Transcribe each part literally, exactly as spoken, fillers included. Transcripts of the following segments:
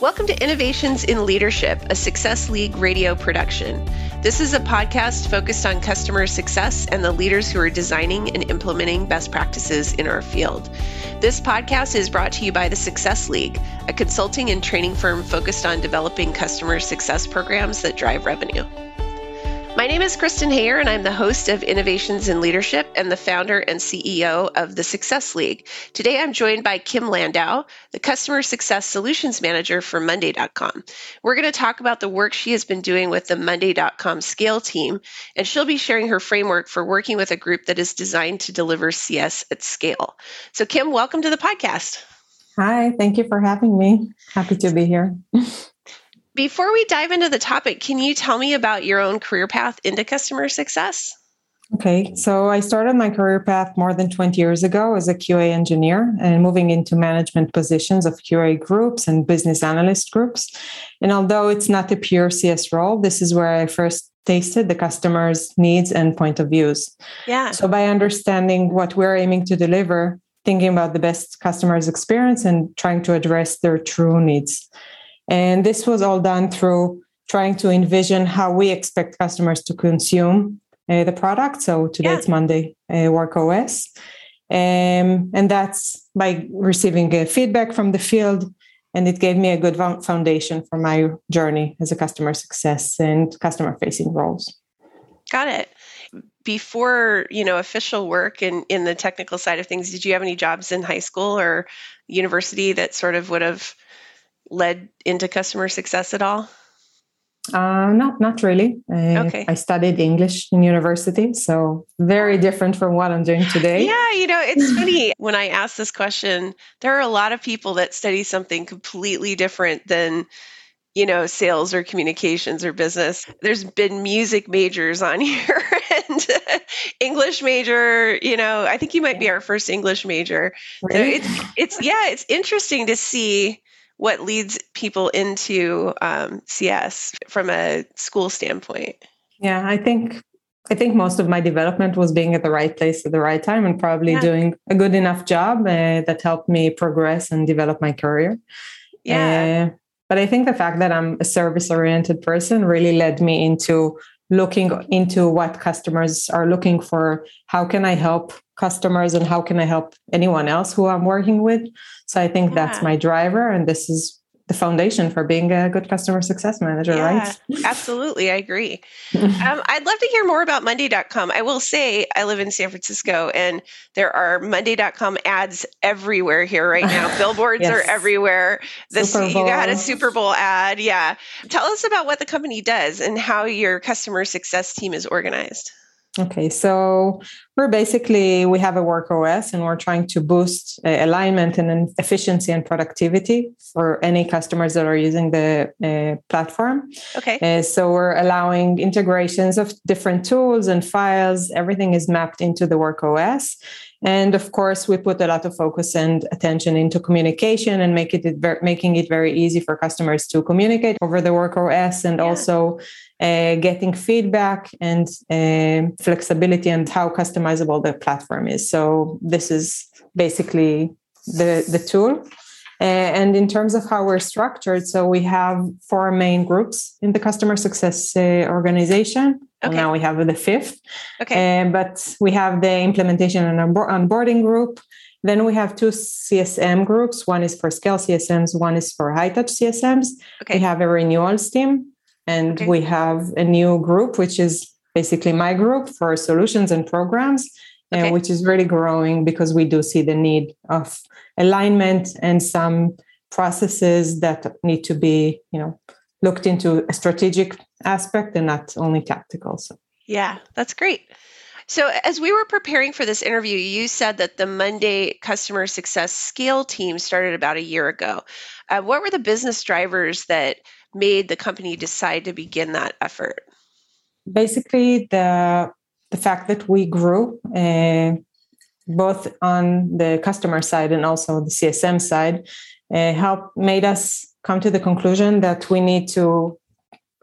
Welcome to Innovations in Leadership, a Success League radio production. This is a podcast focused on customer success and the leaders who are designing and implementing best practices in our field. This podcast is brought to you by the Success League, a consulting and training firm focused on developing customer success programs that drive revenue. My name is Kristen Heyer, and I'm the host of Innovations in Leadership and the founder and C E O of the Success League. Today, I'm joined by Kim Landau, the Customer Success Solutions Manager for Monday dot com. We're going to talk about the work she has been doing with the Monday dot com Scale team, and she'll be sharing her framework for working with a group that is designed to deliver C S at scale. So, Kim, welcome to the podcast. Hi, thank you for having me. Happy to be here. Before we dive into the topic, can you tell me about your own career path into customer success? Okay, so I started my career path more than twenty years ago as a Q A engineer and moving into management positions of Q A groups and business analyst groups. And although it's not a pure C S role, this is where I first tasted the customer's needs and point of views. Yeah. So by understanding what we're aiming to deliver, thinking about the best customer's experience and trying to address their true needs. And this was all done through trying to envision how we expect customers to consume uh, the product. So today yeah. it's Monday, uh, Work O S. Um, and that's by receiving uh, feedback from the field. And it gave me a good foundation for my journey as a customer success and customer-facing roles. Got it. Before, you know, official work and in, in the technical side of things, did you have any jobs in high school or university that sort of would have led into customer success at all? Uh, not, not really. Uh, okay. I studied English in university, so very different from what I'm doing today. Yeah, you know, it's funny. When I ask this question, there are a lot of people that study something completely different than, you know, sales or communications or business. There's been music majors on here and English major, you know, I think you might be our first English major. Really? So it's, it's, yeah, it's interesting to see what leads people into um, C S from a school standpoint. Yeah, I think I think most of my development was being at the right place at the right time and probably yeah. doing a good enough job uh, that helped me progress and develop my career. Yeah, uh, but I think the fact that I'm a service-oriented person really led me into looking into what customers are looking for. How can I help customers and how can I help anyone else who I'm working with? So I think yeah. that's my driver. And this is the foundation for being a good customer success manager, yeah, right? Absolutely. I agree. um, I'd love to hear more about Monday dot com. I will say I live in San Francisco and there are Monday dot com ads everywhere here right now. Billboards yes. are everywhere. This, you had a Super Bowl ad. Yeah. Tell us about what the company does and how your customer success team is organized. Okay, so we're basically, we have a Work O S and we're trying to boost uh, alignment and efficiency and productivity for any customers that are using the uh, platform. Okay. Uh, so we're allowing integrations of different tools and files. Everything is mapped into the Work O S. And of course, we put a lot of focus and attention into communication and make it making it very easy for customers to communicate over the Work O S and yeah. also uh, getting feedback and uh, flexibility and how customizable the platform is. So this is basically the, the tool. Uh, and in terms of how we're structured, so we have four main groups in the customer success uh, organization. Okay. Now we have the fifth, okay. uh, but we have the implementation and onboarding group. Then we have two C S M groups. One is for scale C S Ms. One is for high-touch C S Ms. Okay. We have a renewals team, and okay. we have a new group, which is basically my group for solutions and programs, okay. uh, which is really growing because we do see the need of alignment and some processes that need to be, you know, looked into a strategic aspect and not only tactical. So. Yeah, that's great. So as we were preparing for this interview, you said that the Monday Customer Success Scale team started about a year ago. Uh, what were the business drivers that made the company decide to begin that effort? Basically, the the fact that we grew uh, both on the customer side and also the C S M side uh, helped made us come to the conclusion that we need to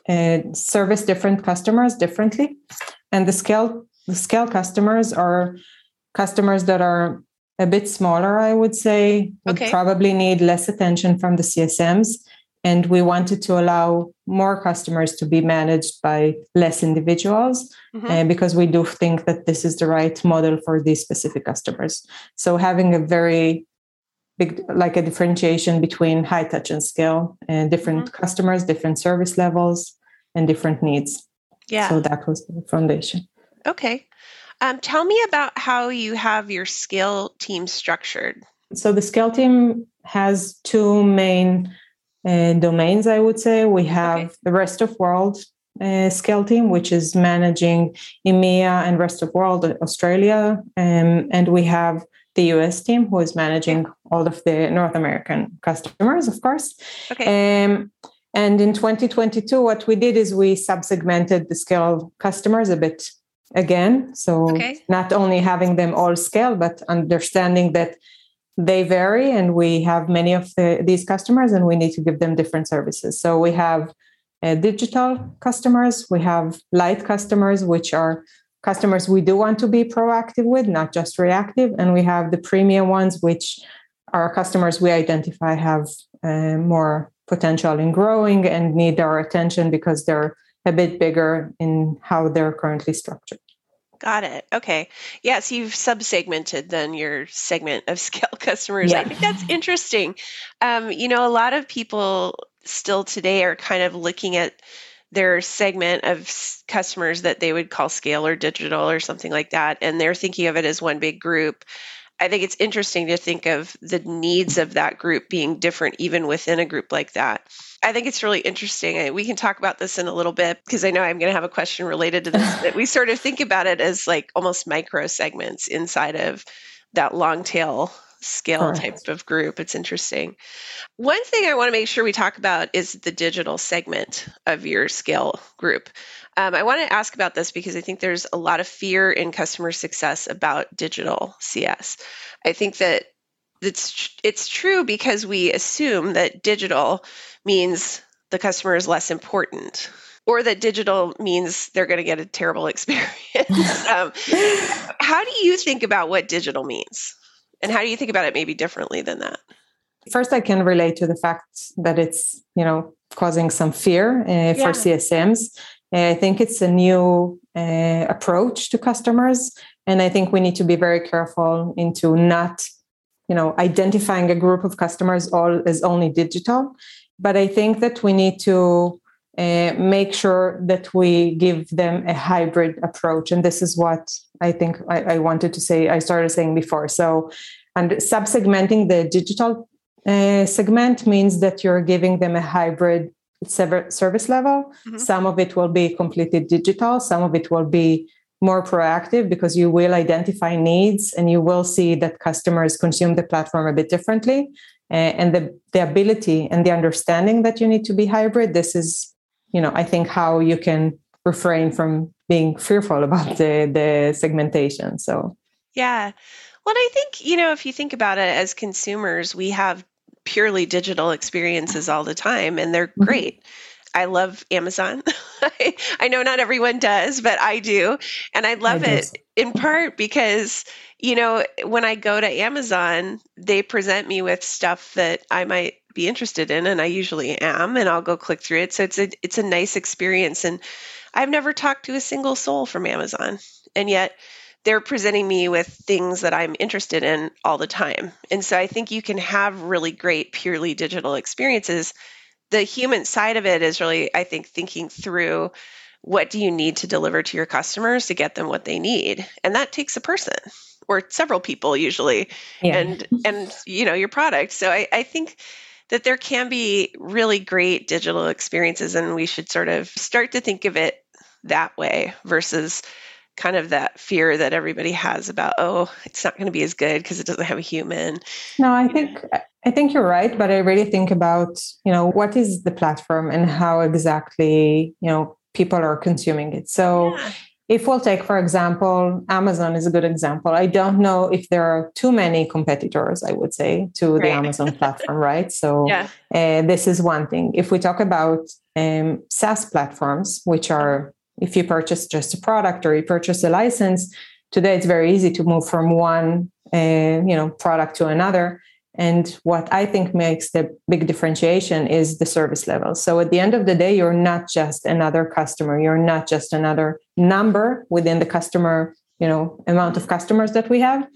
uh, service different customers differently. And the scale the scale customers are customers that are a bit smaller, I would say, okay. would probably need less attention from the C S Ms And we wanted to allow more customers to be managed by less individuals, mm-hmm. uh, because we do think that this is the right model for these specific customers. So having a very big, like a differentiation between high touch and scale, and uh, different mm-hmm. customers, different service levels, and different needs. Yeah. So that was the foundation. Okay. Um, tell me about how you have your scale team structured. So the scale team has two main Uh, domains, I would say. We have okay. the rest of world uh, scale team, which is managing E M E A and rest of world, Australia. Um, and we have the U S team, who is managing all of the North American customers, of course. Okay. Um, and in twenty twenty-two, what we did is we subsegmented the scale customers a bit again. So okay. not only having them all scale, but understanding that they vary, and we have many of the, these customers, and we need to give them different services. So we have uh, digital customers, we have light customers, which are customers we do want to be proactive with, not just reactive. And we have the premium ones, which are customers we identify have uh, more potential in growing and need our attention because they're a bit bigger in how they're currently structured. Got it. Okay. Yes, you've subsegmented then your segment of scale customers. Yeah. I think that's interesting. Um, you know, a lot of people still today are kind of looking at their segment of s- customers that they would call scale or digital or something like that, and they're thinking of it as one big group. I think it's interesting to think of the needs of that group being different, even within a group like that. I think it's really interesting. We can talk about this in a little bit, because I know I'm going to have a question related to this, that we sort of think about it as like almost micro segments inside of that long tail scale right. type of group. It's interesting. One thing I want to make sure we talk about is the digital segment of your scale group. Um, I want to ask about this because I think there's a lot of fear in customer success about digital C S. I think that it's, it's true because we assume that digital means the customer is less important, or that digital means they're going to get a terrible experience. um, how do you think about what digital means? And how do you think about it maybe differently than that? First, I can relate to the fact that it's, you know, causing some fear uh, for yeah. C S Ms. Uh, I think it's a new uh, approach to customers. And I think we need to be very careful into not, you know, identifying a group of customers all as only digital. But I think that we need to uh, make sure that we give them a hybrid approach. And this is what I think I, I wanted to say, I started saying before. So, and subsegmenting the digital uh, segment means that you're giving them a hybrid service level. Mm-hmm. Some of it will be completely digital. Some of it will be more proactive, because you will identify needs and you will see that customers consume the platform a bit differently. Uh, and the, the ability and the understanding that you need to be hybrid, this is, you know, I think how you can refrain from being fearful about the, the segmentation. So, yeah. Well, I think, you know, if you think about it as consumers, we have purely digital experiences all the time, and they're mm-hmm. great. I love Amazon. I know not everyone does, but I do. And I love it, it in part because, you know, when I go to Amazon, they present me with stuff that I might be interested in, and I usually am, and I'll go click through it. So it's a, it's a nice experience. And I've never talked to a single soul from Amazon, and yet they're presenting me with things that I'm interested in all the time. And so I think you can have really great, purely digital experiences. The human side of it is really, I think, thinking through what do you need to deliver to your customers to get them what they need. And that takes a person or several people usually, yeah. and, and, you know, your product. So I, I think that there can be really great digital experiences, and we should sort of start to think of it that way versus kind of that fear that everybody has about, oh, it's not going to be as good because it doesn't have a human. No, I think I think you're right, but I really think about, you know, what is the platform and how exactly, you know, people are consuming it. So yeah. if we'll take, for example, Amazon is a good example. I don't know if there are too many competitors, I would say, to right. the Amazon platform, right? So yeah. uh, this is one thing. If we talk about um, SaaS platforms, which are, if you purchase just a product or you purchase a license, today it's very easy to move from one uh, you know, product to another. And what I think makes the big differentiation is the service level. So at the end of the day, you're not just another customer. You're not just another number within the customer, you know, amount of customers that we have.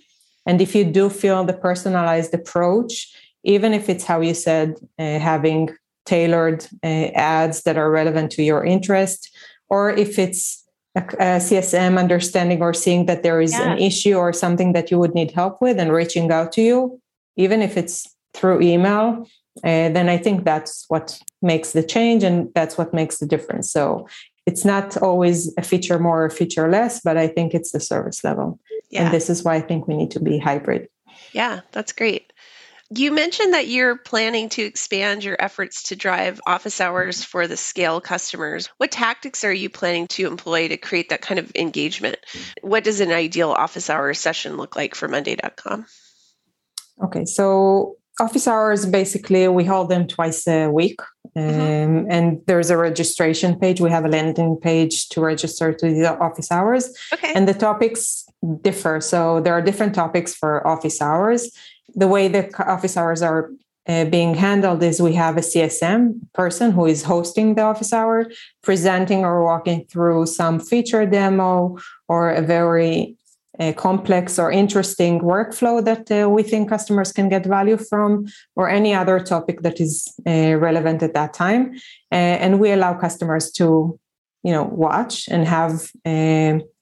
And if you do feel the personalized approach, even if it's how you said, uh, having tailored uh, ads that are relevant to your interest, or if it's a, a C S M understanding or seeing that there is yeah. an issue or something that you would need help with and reaching out to you, even if it's through email, uh, then I think that's what makes the change and that's what makes the difference. So it's not always a feature more or a feature less, but I think it's the service level. Yeah. And this is why I think we need to be hybrid. Yeah, that's great. You mentioned that you're planning to expand your efforts to drive office hours for the scale customers. What tactics are you planning to employ to create that kind of engagement? What does an ideal office hour session look like for Monday dot com? Okay, so office hours, basically, we hold them twice a week. Um, mm-hmm. And there's a registration page. We have a landing page to register to the office hours. Okay. And the topics differ. So there are different topics for office hours. The way the office hours are uh, being handled is we have a C S M person who is hosting the office hour, presenting or walking through some feature demo or a very a complex or interesting workflow that uh, we think customers can get value from, or any other topic that is uh, relevant at that time. Uh, and we allow customers to, you know, watch and have uh,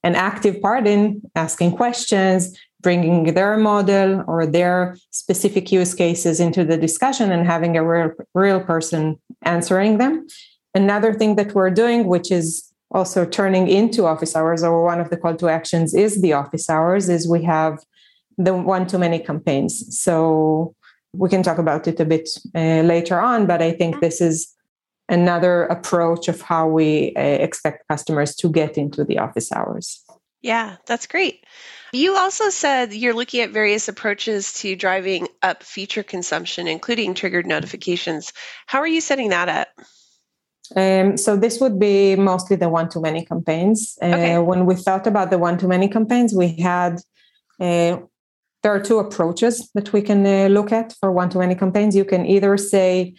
an active part in asking questions, bringing their model or their specific use cases into the discussion and having a real, real person answering them. Another thing that we're doing, which is also turning into office hours, or one of the call to actions is the office hours, is we have the one-to-many campaigns. So we can talk about it a bit uh, later on, but I think this is another approach of how we uh, expect customers to get into the office hours. Yeah, that's great. You also said you're looking at various approaches to driving up feature consumption, including triggered notifications. How are you setting that up? Um, so this would be mostly the one-to-many campaigns. Uh, okay. When we thought about the one-to-many campaigns, we had, uh, there are two approaches that we can uh, look at for one-to-many campaigns. You can either say,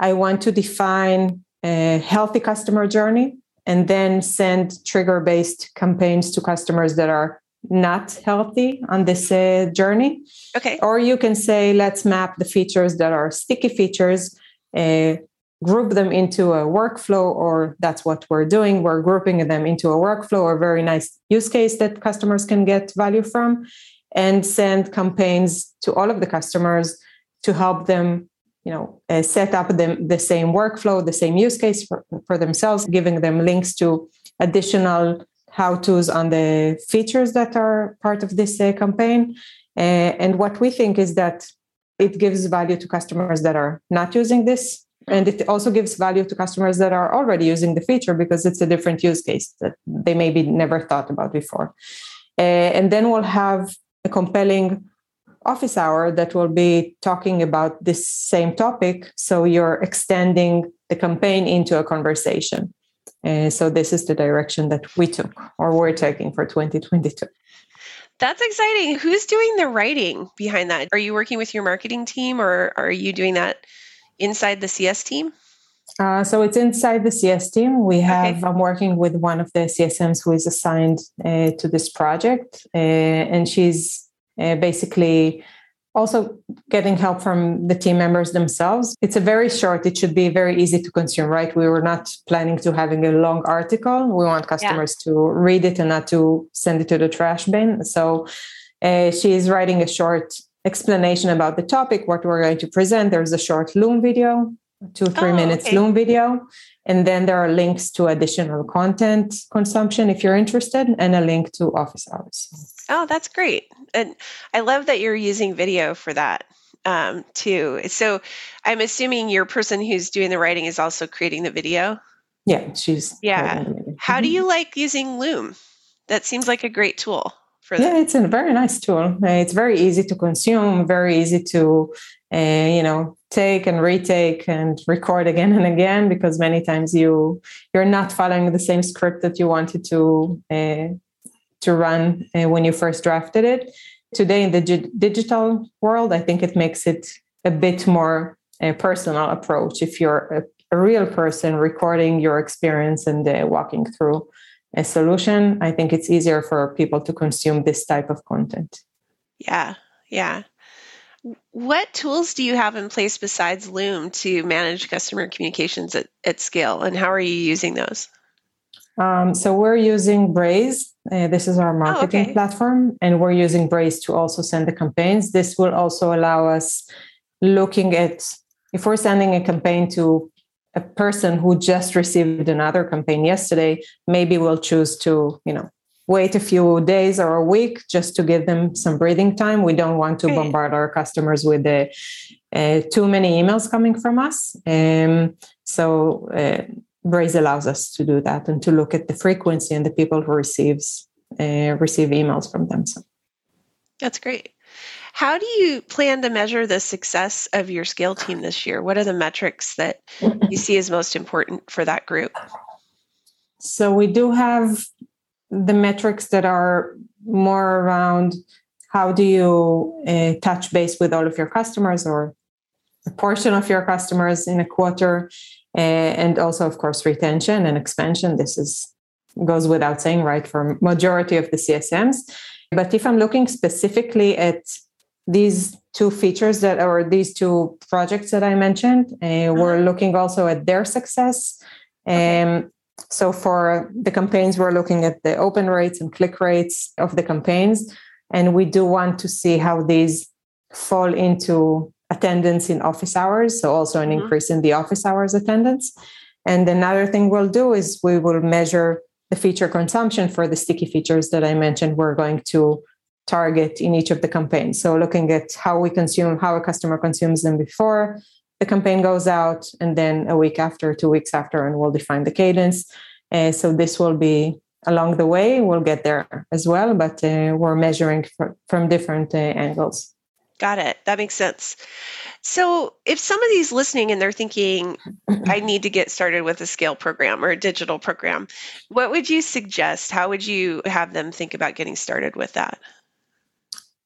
I want to define a healthy customer journey and then send trigger-based campaigns to customers that are not healthy on this uh, journey. Okay. Or you can say, let's map the features that are sticky features, uh, group them into a workflow, or that's what we're doing. We're grouping them into a workflow or very nice use case that customers can get value from, and send campaigns to all of the customers to help them, you know, uh, set up the, the same workflow, the same use case for, for themselves, giving them links to additional how-tos on the features that are part of this uh, campaign. Uh, and what we think is that it gives value to customers that are not using this. And it also gives value to customers that are already using the feature, because it's a different use case that they maybe never thought about before. Uh, and then we'll have a compelling office hour that will be talking about this same topic. So you're extending the campaign into a conversation. Uh, so this is the direction that we took, or we're taking for twenty twenty-two. That's exciting. Who's doing the writing behind that? Are you working with your marketing team, or are you doing that inside the C S team? Uh, so it's inside the C S team. We have, okay. I'm working with one of the C S Ms who is assigned uh, to this project. Uh, and she's uh, basically also getting help from the team members themselves. It's a very short, it should be very easy to consume, right? We were not planning to having a long article. We want customers yeah. to read it and not to send it to the trash bin. So uh, she is writing a short explanation about the topic, what we're going to present. There's a short Loom video, two, three oh, minutes okay. Loom video. And then there are links to additional content consumption if you're interested, and a link to office hours. Oh, that's great. And I love that you're using video for that um, too. So I'm assuming your person who's doing the writing is also creating the video. Yeah, she's. Yeah. How mm-hmm. do you like using Loom? That seems like a great tool. Yeah, it's a very nice tool. It's very easy to consume, very easy to, uh, you know, take and retake and record again and again, because many times you, you're not following the same script that you wanted to uh, to run uh, when you first drafted it. today in the gi- digital world, I think it makes it a bit more a personal approach. If you're a, a real person recording your experience and uh, walking through a solution, I think it's easier for people to consume this type of content. Yeah, yeah. What tools do you have in place besides Loom to manage customer communications at, at scale, and how are you using those? Um, so we're using Braze. Uh, this is our marketing oh, okay. platform, and we're using Braze to also send the campaigns. This will also allow us looking at, if we're sending a campaign to a person who just received another campaign yesterday, maybe we'll choose to, you know, wait a few days or a week just to give them some breathing time. We don't want to Great. bombard our customers with uh, uh, too many emails coming from us. Um, so uh, Braze allows us to do that and to look at the frequency and the people who receives uh, receive emails from them. So. That's great. How do you plan to measure the success of your scale team this year? What are the metrics that you see as most important for that group? So we do have the metrics that are more around how do you uh, touch base with all of your customers or a portion of your customers in a quarter, uh, and also, of course, retention and expansion. This is goes without saying, right, for majority of the C S Ms. But if I'm looking specifically at these two features that or these two projects that I mentioned, uh, we're looking also at their success. Um, okay. So for the campaigns, we're looking at the open rates and click rates of the campaigns. And we do want to see how these fall into attendance in office hours. So also an mm-hmm. increase in the office hours attendance. And another thing we'll do is we will measure the feature consumption for the sticky features that I mentioned. We're going to target in each of the campaigns. So looking at how we consume, how a customer consumes them before the campaign goes out, and then a week after, two weeks after, and we'll define the cadence. Uh, so this will be along the way. We'll get there as well, but uh, we're measuring for, from different uh, angles. Got it. That makes sense. So if somebody's listening and they're thinking, I need to get started with a scale program or a digital program, what would you suggest? How would you have them think about getting started with that?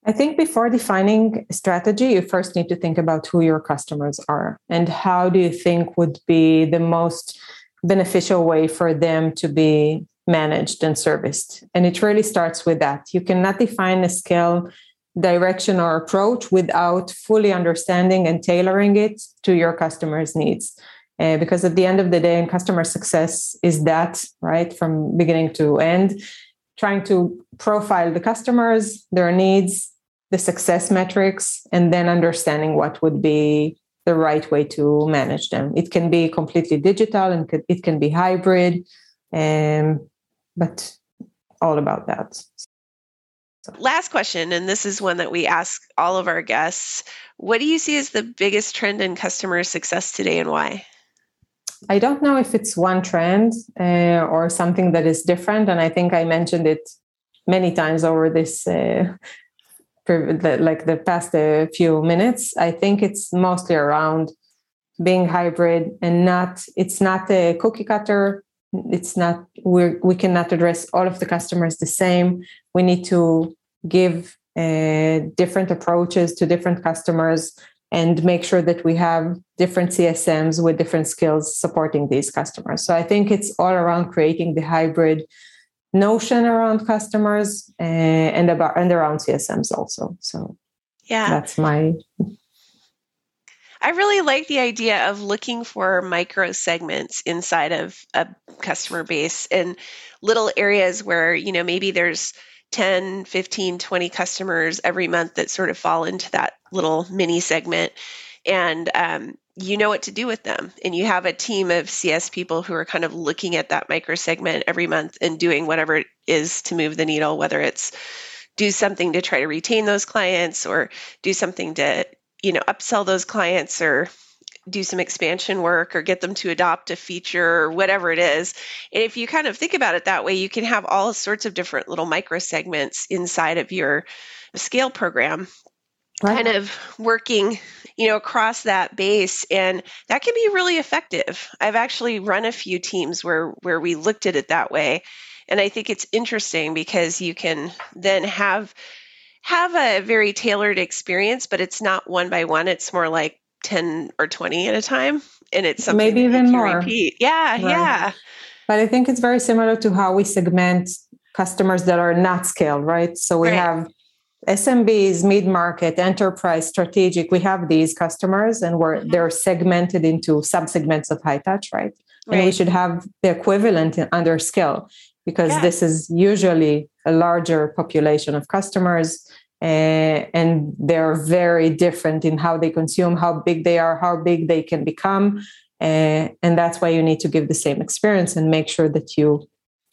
I think before defining strategy, you first need to think about who your customers are and how do you think would be the most beneficial way for them to be managed and serviced. And it really starts with that. You cannot define a scale direction or approach without fully understanding and tailoring it to your customers' needs. Uh, because at the end of the day, and customer success is that, right, from beginning to end, trying to profile the customers, their needs, the success metrics, and then understanding what would be the right way to manage them. It can be completely digital and could, it can be hybrid, um, but all about that. So. Last question, and this is one that we ask all of our guests. What do you see as the biggest trend in customer success today and why? I don't know if it's one trend uh, or something that is different. And I think I mentioned it many times over this, uh, like the past uh, few minutes. I think it's mostly around being hybrid and not, it's not a cookie cutter. It's not, we're, we cannot address all of the customers the same. We need to give uh, different approaches to different customers and make sure that we have different C S Ms with different skills supporting these customers. So I think it's all around creating the hybrid notion around customers and about and around C S Ms also. So yeah, that's my. I really like the idea of looking for micro segments inside of a customer base and little areas where, you know, maybe there's ten, fifteen, twenty customers every month that sort of fall into that little mini segment, and um, you know what to do with them. And you have a team of C S people who are kind of looking at that micro segment every month and doing whatever it is to move the needle, whether it's do something to try to retain those clients or do something to, you know, upsell those clients or do some expansion work or get them to adopt a feature or whatever it is. And if you kind of think about it that way, you can have all sorts of different little micro segments inside of your scale program, right, kind of working, you know, across that base. And that can be really effective. I've actually run a few teams where, where we looked at it that way. And I think it's interesting because you can then have have a very tailored experience, but it's not one by one. It's more like ten or twenty at a time. And it's something maybe even more. Repeat. Yeah, right. yeah. But I think it's very similar to how we segment customers that are not scaled, right? So we right. have S M Bs, mid-market, enterprise, strategic. We have these customers and we're, mm-hmm. they're segmented into sub-segments of high touch, right? right? And we should have the equivalent under scale because yeah. this is usually a larger population of customers uh, and they're very different in how they consume, how big they are, how big they can become. Uh, and that's why you need to give the same experience and make sure that you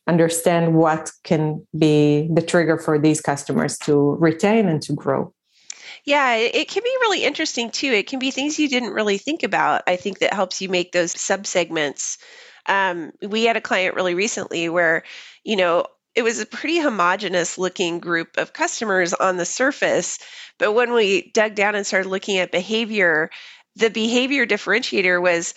understand what can be the trigger for these customers to retain and to grow. Yeah, it can be really interesting too. It can be things you didn't really think about. I think that helps you make those subsegments. Um, we had a client really recently where, you know, it was a pretty homogenous looking group of customers on the surface. But when we dug down and started looking at behavior, the behavior differentiator was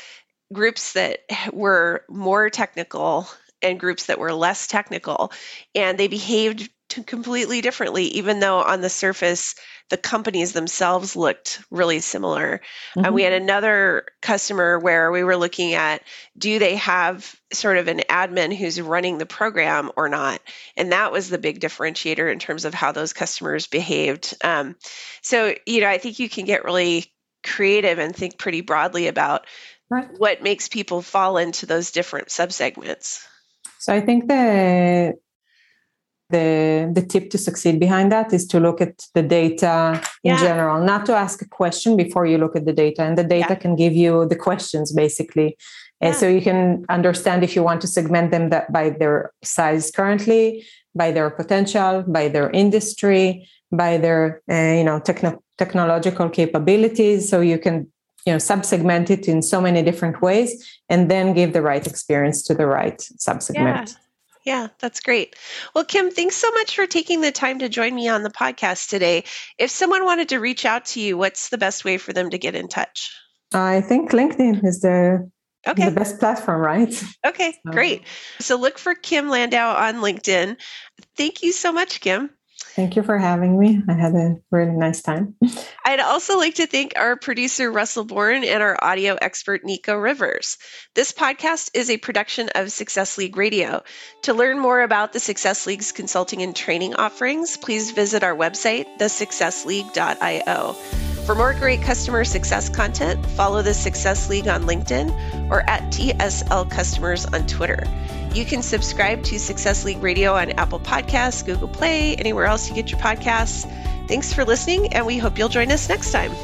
groups that were more technical and groups that were less technical. And they behaved to completely differently, even though on the surface, the companies themselves looked really similar. Mm-hmm. And we had another customer where we were looking at, do they have sort of an admin who's running the program or not? And that was the big differentiator in terms of how those customers behaved. Um, so, you know, I think you can get really creative and think pretty broadly about right. what makes people fall into those different subsegments. So I think the, the the tip to succeed behind that is to look at the data in yeah. general, not to ask a question before you look at the data. And the data yeah. can give you the questions, basically. Yeah. Uh, so you can understand if you want to segment them that by their size currently, by their potential, by their industry, by their uh, you know techno- technological capabilities. So you can you know, subsegment it in so many different ways, and then give the right experience to the right subsegment. Yeah. yeah, that's great. Well, Kim, thanks so much for taking the time to join me on the podcast today. If someone wanted to reach out to you, what's the best way for them to get in touch? I think LinkedIn is the Okay. The best platform, right? Okay, so. Great. So look for Kim Landau on LinkedIn. Thank you so much, Kim. Thank you for having me. I had a really nice time. I'd also like to thank our producer, Russell Bourne, and our audio expert, Nico Rivers. This podcast is a production of Success League Radio. To learn more about the Success League's consulting and training offerings, please visit our website, the success league dot io. For more great customer success content, follow the Success League on LinkedIn or at T S L Customers on Twitter. You can subscribe to Success League Radio on Apple Podcasts, Google Play, anywhere else you get your podcasts. Thanks for listening, and we hope you'll join us next time.